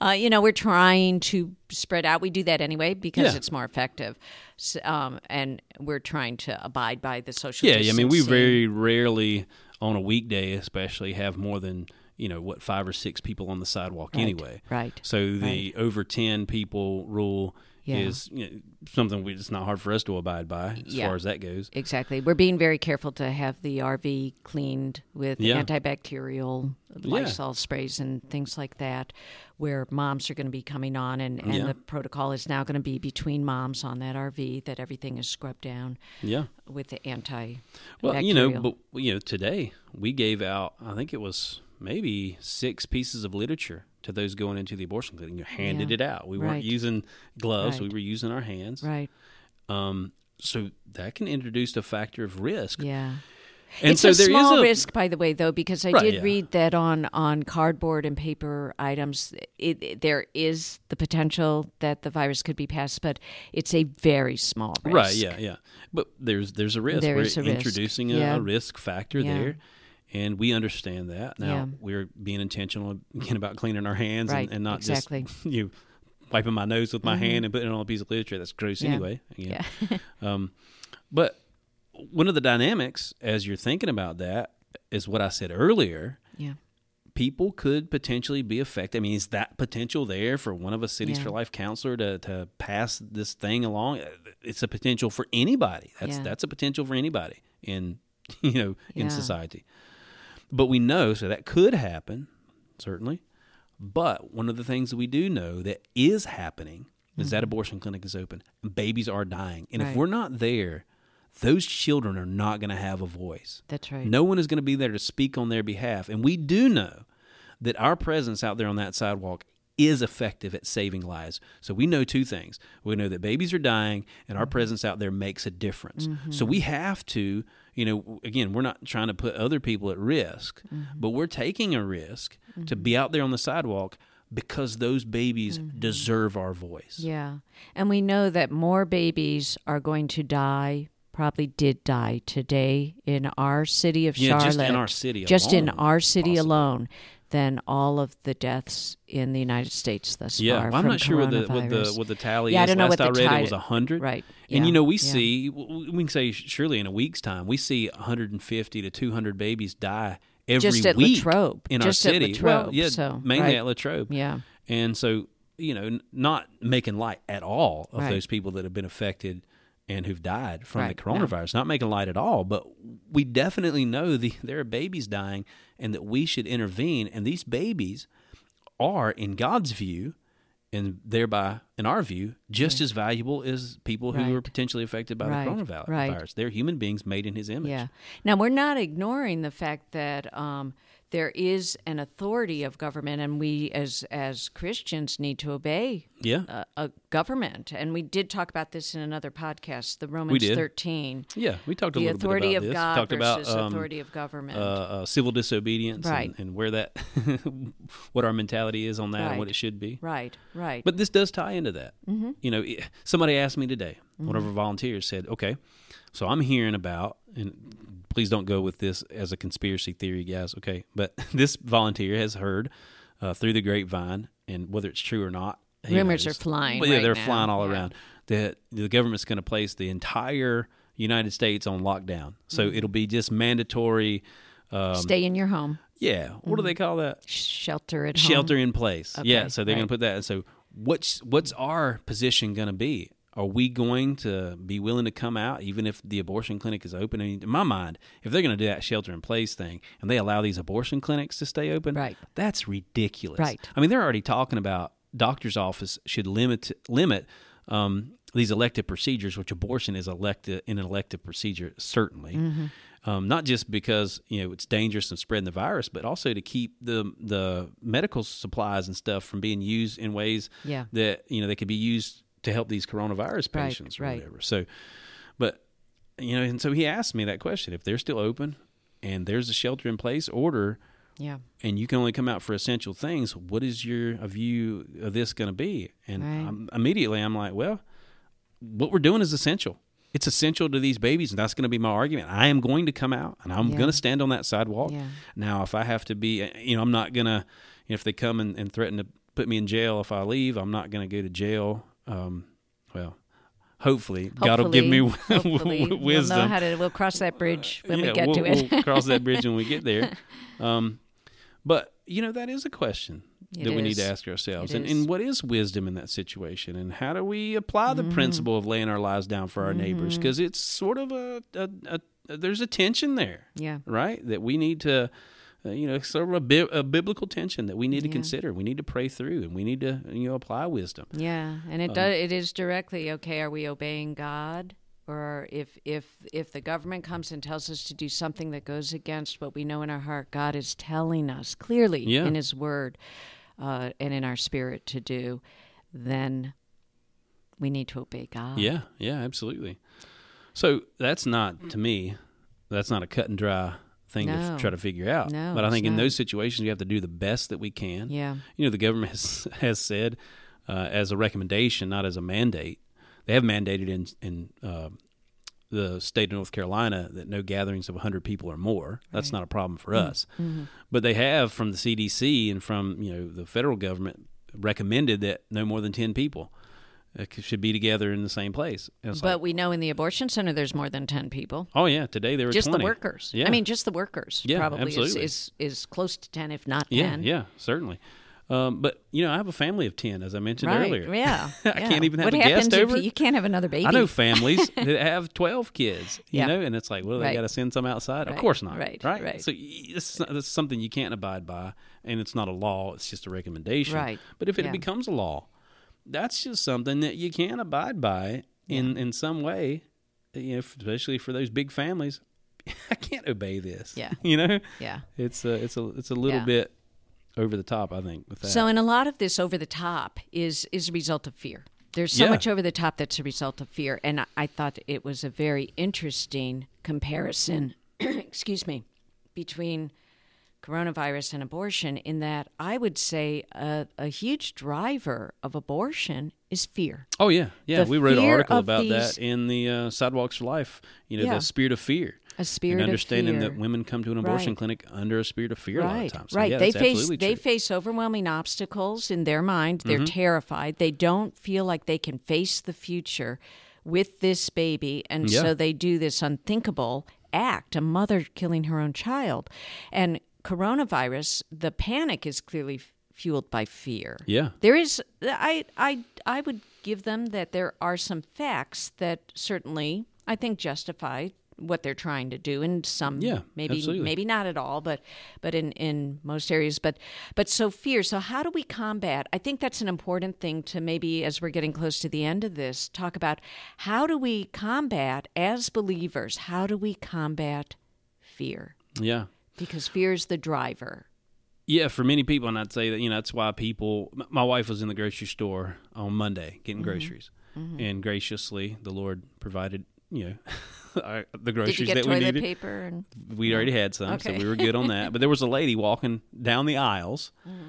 uh, you know, we're trying to spread out. We do that anyway because yeah. it's more effective, so, um, and we're trying to abide by the social. Yeah, distancing. I mean, we very rarely on a weekday, especially, have more than you know what five or six people on the sidewalk right. anyway. Right. So the right. over ten people rule. Yeah. Is you know, something we, it's not hard for us to abide by as yeah. far as that goes. Exactly. We're being very careful to have the R V cleaned with yeah. antibacterial Lysol yeah. sprays and things like that, where moms are going to be coming on, and, and yeah. the protocol is now going to be between moms on that R V that everything is scrubbed down yeah. with the antibacterial. Well, you know, but, you know, today we gave out, I think it was maybe six pieces of literature to those going into the abortion clinic. You handed yeah. it out. We right. weren't using gloves. Right. We were using our hands. Right. Um, so that can introduce a factor of risk. Yeah. And it's so a there small is a, risk, by the way, though, because I right, did yeah. read that on, on cardboard and paper items, it, it, there is the potential that the virus could be passed, but it's a very small risk. Right, yeah, yeah. But there's there's a risk. There we're is a introducing risk. A, yeah. a risk factor yeah. there. And we understand that. Now, yeah. we're being intentional again about cleaning our hands right, and, and not exactly. just you know, wiping my nose with my mm-hmm. hand and putting it on a piece of literature. That's gross yeah. anyway. You know. Yeah. um, but one of the dynamics, as you're thinking about that, is what I said earlier. Yeah. People could potentially be affected. I mean, is that potential there for one of a Cities yeah. for Life counselor to, to pass this thing along? It's a potential for anybody. That's yeah. that's a potential for anybody in you know in yeah. society. But we know, so that could happen, certainly. But one of the things that we do know that is happening mm-hmm. is that abortion clinic is open. And babies are dying. And right. if we're not there, those children are not going to have a voice. That's right. No one is going to be there to speak on their behalf. And we do know that our presence out there on that sidewalk is effective at saving lives. So we know two things. We know that babies are dying, and our presence out there makes a difference. Mm-hmm. So we have to, you know, again, we're not trying to put other people at risk, mm-hmm. but we're taking a risk mm-hmm. to be out there on the sidewalk because those babies mm-hmm. deserve our voice. Yeah. And we know that more babies are going to die, probably did die today in our city of yeah, Charlotte. Just in our city just alone. Just in our city possibly. alone. Than all of the deaths in the United States thus yeah, far. Yeah, well, I'm not sure what the what the what the tally yeah, is. I don't know Last what I the read, t- it was one hundred. Right. Yeah, and you know, we yeah. see we can say surely in a week's time we see one hundred fifty to two hundred babies die every just at week La Trobe. in just our city. At La Trobe, well, yeah, so, mainly right. at La Trobe. Yeah, and so you know, not making light at all of right. those people that have been affected and who've died from right. the coronavirus. No. Not making light at all, but we definitely know the, there are babies dying and that we should intervene. And these babies are, in God's view, and thereby, in our view, just right. as valuable as people who right. are potentially affected by right. the coronavirus. Right. They're human beings made in His image. Yeah. Now, we're not ignoring the fact that um, there is an authority of government, and we as as Christians need to obey yeah. a, a government. And we did talk about this in another podcast, the Romans thirteen. Yeah, we talked a little bit about this. The authority of God talked versus about, um, authority of government. Uh, uh, civil disobedience right. and, and where that, what our mentality is on that right. and what it should be. Right, right. But this does tie into that. Mm-hmm. You know, it, somebody asked me today, mm-hmm. one of our volunteers said, okay, so I'm hearing about, and please don't go with this as a conspiracy theory, guys, okay? But this volunteer has heard uh, through the grapevine, and whether it's true or not. Rumors knows, are flying well, yeah, right they're now. flying all yeah. around, that the government's going to place the entire United States on lockdown. So mm-hmm. it'll be just mandatory. Um, Stay in your home. Yeah. Mm-hmm. What do they call that? Shelter at home. Shelter in place. Okay, yeah, so they're right. going to put that. So what's what's our position going to be? Are we going to be willing to come out even if the abortion clinic is open? I mean, in my mind, if they're going to do that shelter-in-place thing and they allow these abortion clinics to stay open, right. that's ridiculous. Right. I mean, they're already talking about doctor's office should limit limit um, these elective procedures, which abortion is elective, an elective procedure, certainly. Mm-hmm. Um, not just because you know it's dangerous and spreading the virus, but also to keep the the medical supplies and stuff from being used in ways yeah. that you know they could be used to help these coronavirus patients right, or right. whatever. So, but, you know, and so he asked me that question. If they're still open and there's a shelter-in-place order, yeah, and you can only come out for essential things, what is your view of this going to be? And right. I'm, immediately I'm like, well, what we're doing is essential. It's essential to these babies, and that's going to be my argument. I am going to come out, and I'm yeah. going to stand on that sidewalk. Yeah. Now, if I have to be, you know, I'm not going to, you know, if they come and, and threaten to put me in jail if I leave, I'm not going to go to jail. Um, well, hopefully, hopefully God will give me wisdom. We'll know how to, we'll cross that bridge when uh, yeah, we get we'll, to it. We'll cross that bridge when we get there. Um, but, you know, that is a question it that is. we need to ask ourselves. And, and what is wisdom in that situation? And how do we apply the mm. principle of laying our lives down for our mm. neighbors? Because it's sort of a, a, a, a, there's a tension there, yeah, right? That we need to, uh, you know, sort of a, bi- a biblical tension that we need to yeah. consider. We need to pray through, and we need to, you know, apply wisdom. Yeah, and it um, does, it is directly, okay, are we obeying God? Or if, if if the government comes and tells us to do something that goes against what we know in our heart, God is telling us clearly yeah. in His Word uh, and in our spirit to do, then we need to obey God. Yeah, yeah, absolutely. So that's not, to me, that's not a cut and dry thing no. to f- try to figure out. No, but I think in not. those situations, we have to do the best that we can. Yeah. You know, the government has, has said uh, as a recommendation, not as a mandate. They have mandated in in uh, the state of North Carolina that no gatherings of one hundred people or more. That's right. not a problem for mm-hmm. us. Mm-hmm. But they have from the C D C and from, you know, the federal government recommended that no more than ten people uh, should be together in the same place. But like, we know in the abortion center there's more than ten people. Oh, yeah. Today there were just twenty. Just the workers. Yeah. I mean, just the workers yeah, probably is, is, is close to ten, if not yeah, ten. Yeah, certainly. Um, but, you know, I have a family of ten, as I mentioned right. earlier. Yeah. I yeah. can't even have what a guest over. You can't have another baby. I know families that have twelve kids, you yeah. know, and it's like, well, they right. got to send some outside. Right. Of course not. Right. Right. right. So it's, not, it's something you can't abide by, and it's not a law. It's just a recommendation. Right. But if it yeah. becomes a law, that's just something that you can abide by in, yeah. in some way, you know, especially for those big families. I can't obey this. Yeah. You know? Yeah. It's a, it's a, it's a little yeah. bit. Over the top, I think. With that. So, and a lot of this over the top is, is a result of fear. There's so yeah. much over the top that's a result of fear. And I, I thought it was a very interesting comparison, excuse me, between coronavirus and abortion, in that I would say a, a huge driver of abortion is fear. Oh, yeah. Yeah. The we wrote an article about these, that in the uh, Sidewalks for Life, you know, yeah. the spirit of fear. A spirit and understanding of fear. That women come to an abortion right. clinic under a spirit of fear right. a lot of times. So, right. yeah, they face they face overwhelming obstacles in their mind. They're mm-hmm. terrified. They don't feel like they can face the future with this baby, and yeah. so they do this unthinkable act, a mother killing her own child. And coronavirus, the panic is clearly f- fueled by fear. Yeah. There is I I I would give them that there are some facts that certainly I think justify what they're trying to do, and some yeah, maybe absolutely. maybe not at all, but but in, in most areas. But but so fear. So how do we combat? I think that's an important thing to maybe, as we're getting close to the end of this, talk about how do we combat as believers, how do we combat fear? Yeah. Because fear is the driver. Yeah, for many people, and I'd say that, you know, that's why people, my wife was in the grocery store on Monday getting mm-hmm. groceries, mm-hmm. and graciously the Lord provided, you know, Our, the groceries that we needed. Did you get toilet paper? And, we no. already had some, okay. so we were good on that. But there was a lady walking down the aisles, mm-hmm.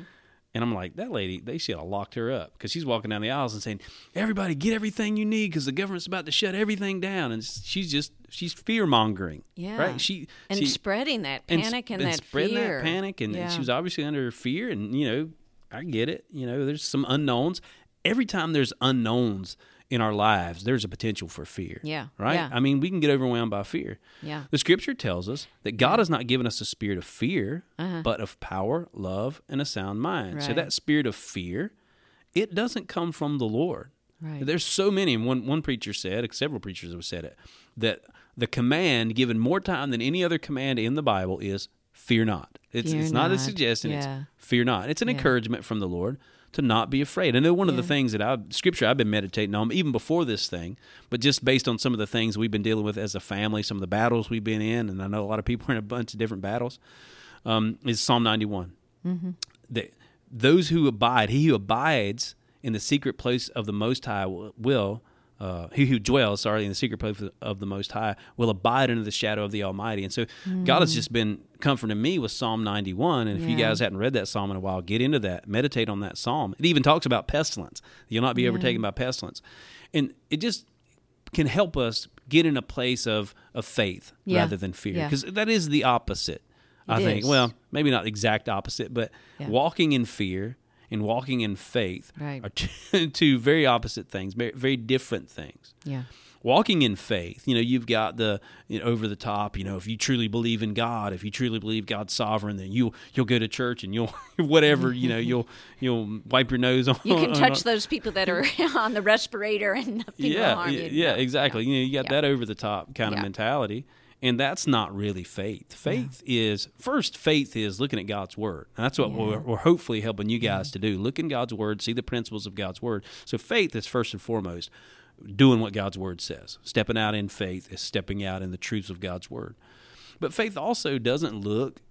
and I'm like, that lady, they should have locked her up, because she's walking down the aisles and saying, everybody get everything you need because the government's about to shut everything down. And she's just, she's fear-mongering. Yeah. Right? She, and she, spreading that panic and, and, and that spreading fear. Spreading that panic, and, yeah. and she was obviously under fear, and, you know, I get it. You know, there's some unknowns. Every time there's unknowns in our lives, there's a potential for fear. Yeah. Right? Yeah. I mean, we can get overwhelmed by fear. Yeah. The Scripture tells us that God has not given us a spirit of fear, uh-huh. but of power, love, and a sound mind. Right. So that spirit of fear, it doesn't come from the Lord. Right. There's so many, and one, one preacher said, several preachers have said it, that the command given more time than any other command in the Bible is fear not. It's, fear it's not. not a suggestion, yeah. it's fear not. It's an yeah. encouragement from the Lord to not be afraid. I know one yeah. of the things that I, Scripture I've been meditating on, even before this thing, but just based on some of the things we've been dealing with as a family, some of the battles we've been in, and I know a lot of people are in a bunch of different battles, um, is Psalm ninety-one. Mm-hmm. That those who abide, he who abides in the secret place of the Most High will, uh, he who dwells, sorry, in the secret place of the Most High will abide under the shadow of the Almighty. And so mm. God has just been comforting me with Psalm ninety-one. And if yeah. you guys hadn't read that Psalm in a while, get into that, meditate on that Psalm. It even talks about pestilence. You'll not be yeah. overtaken by pestilence. And it just can help us get in a place of, of faith yeah. rather than fear. Because yeah. that is the opposite. I it think, is. Well, maybe not the exact opposite, but yeah. walking in fear and walking in faith right. are two, two very opposite things, very, very different things. Yeah. Walking in faith, you know, you've got the you know, over the top, you know, if you truly believe in God, if you truly believe God's sovereign, then you you'll go to church and you'll whatever, you know, you'll you'll wipe your nose on. You can touch on, those people that are on the respirator and nothing yeah, will harm yeah, you. Yeah, exactly. Yeah. You know, you got yeah. that over the top kind yeah. of mentality. And that's not really faith. Faith yeah. is, first, faith is looking at God's Word. And that's what yeah. we're, we're hopefully helping you guys yeah. to do. Look in God's Word, see the principles of God's Word. So faith is first and foremost doing what God's Word says. Stepping out in faith is stepping out in the truths of God's Word. But faith also doesn't look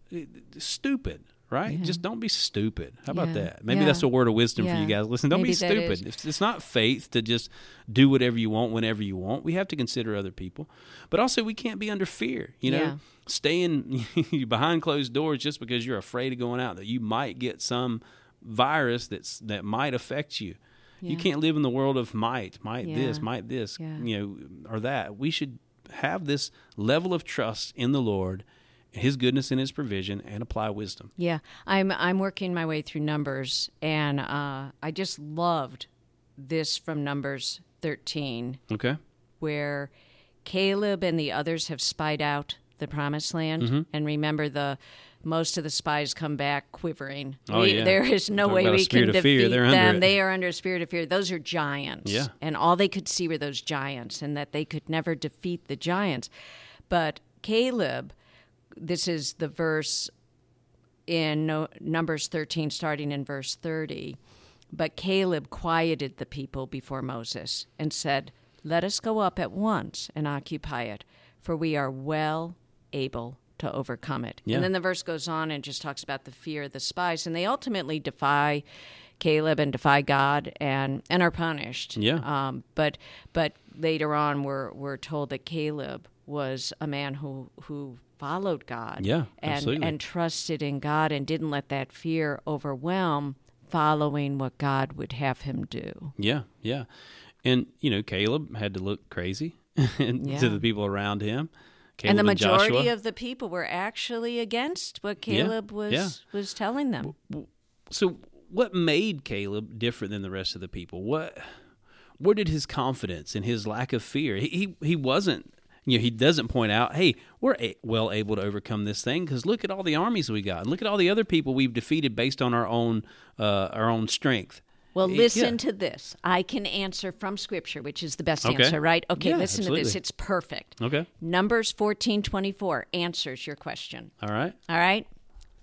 stupid, right? Yeah. Just don't be stupid. How yeah. about that? Maybe yeah. that's a word of wisdom yeah. for you guys. Listen, don't Maybe be stupid. It's, it's not faith to just do whatever you want, whenever you want. We have to consider other people. But also, we can't be under fear, you know? Yeah. Staying behind closed doors just because you're afraid of going out, that you might get some virus that's that might affect you. Yeah. You can't live in the world of might, might yeah. this, might this, yeah. you know, or that. We should have this level of trust in the Lord, His goodness and His provision, and apply wisdom. Yeah, I'm I'm working my way through Numbers, and uh, I just loved this from Numbers thirteen. Okay. Where Caleb and the others have spied out the Promised Land, mm-hmm. and remember the most of the spies come back quivering. Oh, we, yeah. There is no Talk way we can defeat them. They are under a spirit of fear. Those are giants. Yeah. And all they could see were those giants, and that they could never defeat the giants. But Caleb... This is the verse in Numbers thirteen, starting in verse thirty. But Caleb quieted the people before Moses and said, "Let us go up at once and occupy it, for we are well able to overcome it." Yeah. And then the verse goes on and just talks about the fear of the spies, and they ultimately defy Caleb and defy God and, and are punished. Yeah. Um, but but later on, we're we're told that Caleb was a man who who. followed God yeah, and, and trusted in God and didn't let that fear overwhelm following what God would have him do. Yeah, yeah. And, you know, Caleb had to look crazy yeah. to the people around him. Caleb and the majority and of the people were actually against what Caleb yeah, was yeah. was telling them. So what made Caleb different than the rest of the people? What? Where did his confidence and his lack of fear? He he, he wasn't... You know, he doesn't point out, hey, we're a- well able to overcome this thing because look at all the armies we got. Look at all the other people we've defeated based on our own uh, our own strength. Well, it, listen yeah. to this. I can answer from Scripture, which is the best okay. answer, right? Okay, yeah, listen absolutely. to this. It's perfect. Okay. Numbers fourteen twenty-four answers your question. All right. All right.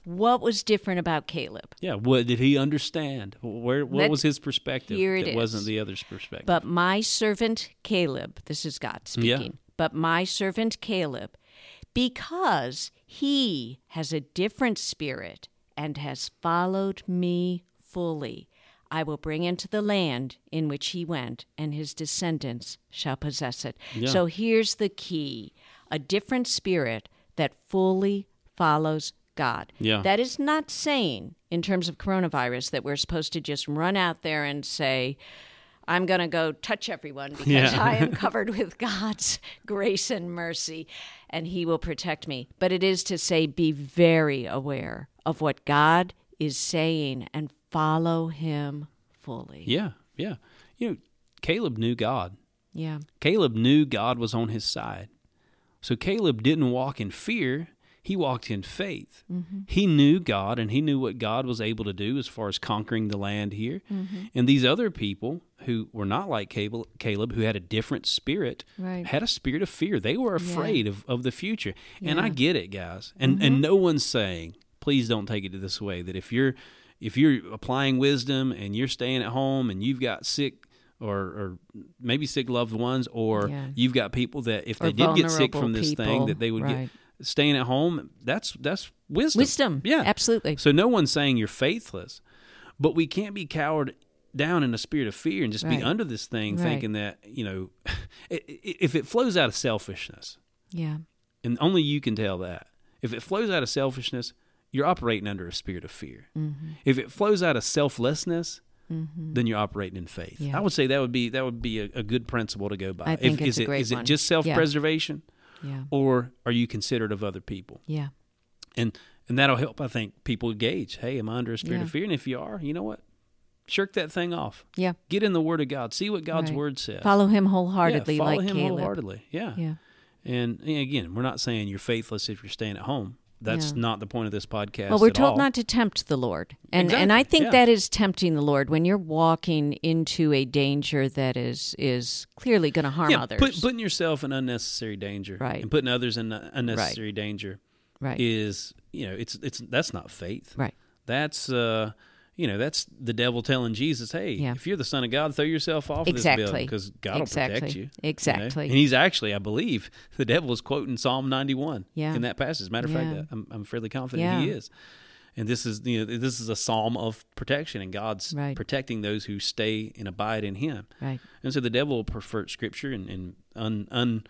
What was different about Caleb? Yeah, what did he understand? Where What Let's, was his perspective here it that is. wasn't the other's perspective? But my servant Caleb, this is God speaking. Yeah. But my servant Caleb, because he has a different spirit and has followed me fully, I will bring into the land in which he went, and his descendants shall possess it. Yeah. So here's the key, a different spirit that fully follows God. Yeah. That is not saying, in terms of coronavirus, that we're supposed to just run out there and say, I'm going to go touch everyone because yeah. I am covered with God's grace and mercy, and He will protect me. But it is to say, be very aware of what God is saying and follow Him fully. Yeah, yeah. You know, Caleb knew God. Yeah. Caleb knew God was on his side. So Caleb didn't walk in fear. He walked in faith. Mm-hmm. He knew God, and he knew what God was able to do as far as conquering the land here. Mm-hmm. And these other people who were not like Caleb, who had a different spirit, right. had a spirit of fear. They were afraid yeah. of, of the future. Yeah. And I get it, guys. And mm-hmm. and no one's saying, please don't take it this way, that if you're if you're applying wisdom and you're staying at home and you've got sick Or, or maybe sick loved ones, or yeah. you've got people that if or they did get sick from this people, thing, that they would right. get staying at home. That's that's wisdom. Wisdom, yeah, absolutely. So no one's saying you're faithless, but we can't be coward down in a spirit of fear and just right. be under this thing right. thinking that, you know, if it flows out of selfishness, yeah, and only you can tell that, if it flows out of selfishness, you're operating under a spirit of fear. Mm-hmm. If it flows out of selflessness, mm-hmm. then you're operating in faith. Yeah. I would say that would be that would be a, a good principle to go by. I think if, it's is a great it, is one. It just self-preservation, yeah. Yeah. or are you considerate of other people? Yeah, and and that'll help. I think people gauge. Hey, am I under a spirit yeah. of fear? And if you are, you know what? Shirk that thing off. Yeah, get in the Word of God. See what God's right. Word says. Follow Him wholeheartedly. Yeah, follow like Him Caleb. wholeheartedly. Yeah. yeah. And, and again, we're not saying you're faithless if you're staying at home. That's yeah. not the point of this podcast. Well, we're told all. not to tempt the Lord. And exactly. and I think yeah. that is tempting the Lord when you're walking into a danger that is is clearly going to harm yeah, others. Put, putting yourself in unnecessary danger right. and putting others in unnecessary right. danger right. is, you know, it's it's that's not faith. Right. That's uh you know, that's the devil telling Jesus, hey, yeah. if you're the Son of God, throw yourself off exactly. of this building because God exactly. will protect you. Exactly. You know? And he's actually, I believe, the devil is quoting Psalm ninety-one yeah. in that passage. As a matter of yeah. fact, I'm, I'm fairly confident yeah. he is. And this is, you know, this is a psalm of protection, and God's right. protecting those who stay and abide in Him. Right. And so the devil will pervert Scripture, and, and un,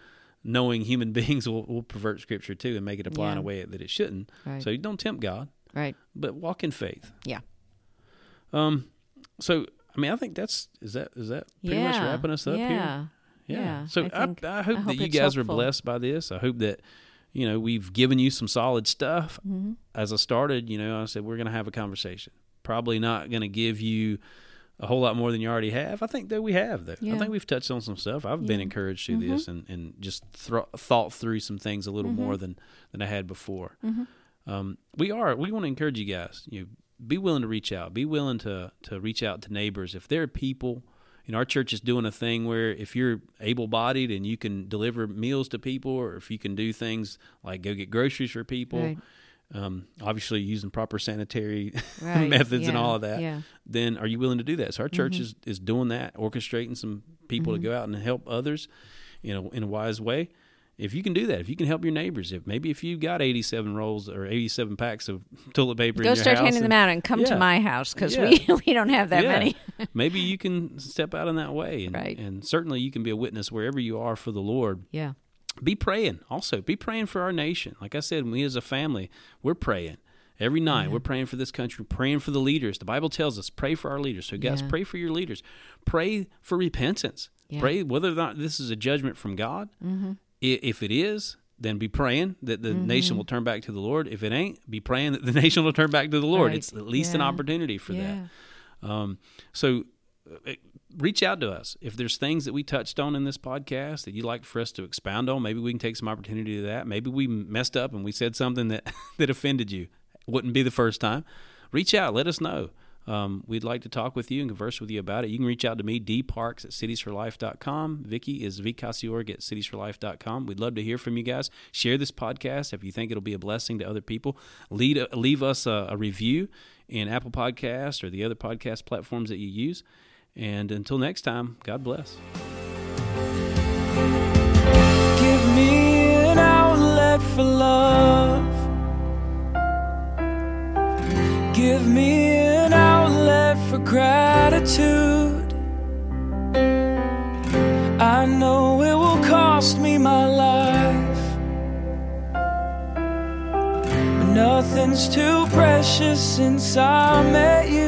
unknowing human beings will, will pervert Scripture too and make it apply yeah. in a way that it shouldn't. Right. So you don't tempt God, right? But walk in faith. Yeah. Um, so, I mean, I think that's, is that, is that pretty yeah. much wrapping us up yeah. here? Yeah. Yeah. So I, I, I, hope I hope that you guys helpful. are blessed by this. I hope that, you know, we've given you some solid stuff. Mm-hmm. As I started, you know, I said, we're going to have a conversation. Probably not going to give you a whole lot more than you already have. I think that we have though. Yeah. I think we've touched on some stuff. I've yeah. been encouraged through mm-hmm. this and, and just thro- thought through some things a little mm-hmm. more than, than I had before. Mm-hmm. Um, we are, we want to encourage you guys, you know, be willing to reach out. Be willing to, to reach out to neighbors. If there are people, you know, our church is doing a thing where if you're able-bodied and you can deliver meals to people, or if you can do things like go get groceries for people, right. um, obviously using proper sanitary right. methods yeah. and all of that, yeah. then are you willing to do that? So our church mm-hmm. is, is doing that, orchestrating some people mm-hmm. to go out and help others, you know, in a wise way. If you can do that, if you can help your neighbors, if maybe if you've got eighty-seven rolls or eighty-seven packs of toilet paper go in your house. Go start handing and, them out and come yeah. to my house because yeah. we, we don't have that yeah. many. Maybe you can step out in that way. And, right. and certainly you can be a witness wherever you are for the Lord. Yeah. Be praying also. Be praying for our nation. Like I said, we as a family, we're praying. Every night, yeah. we're praying for this country, praying for the leaders. The Bible tells us, pray for our leaders. So guys, yeah. pray for your leaders. Pray for repentance. Yeah. Pray whether or not this is a judgment from God. Mm-hmm. If it is, then be praying that the mm-hmm. nation will turn back to the Lord. If it ain't, be praying that the nation will turn back to the Lord. Right. It's at least yeah. an opportunity for yeah. that. Um, so uh, reach out to us. If there's things that we touched on in this podcast that you'd like for us to expound on, maybe we can take some opportunity to that. Maybe we messed up and we said something that, that offended you. Wouldn't be the first time. Reach out. Let us know. Um, we'd like to talk with you and converse with you about it. You can reach out to me, dparks at cities for life dot com. Vicky is vcasiorg at cities for life dot com. We'd love to hear from you guys. Share this podcast if you think it'll be a blessing to other people. Lead, uh, leave us a, a review in Apple Podcasts or the other podcast platforms that you use. And until next time, God bless. Give me an outlet for love. Give me an outlet for gratitude. I know it will cost me my life, but nothing's too precious since I met you.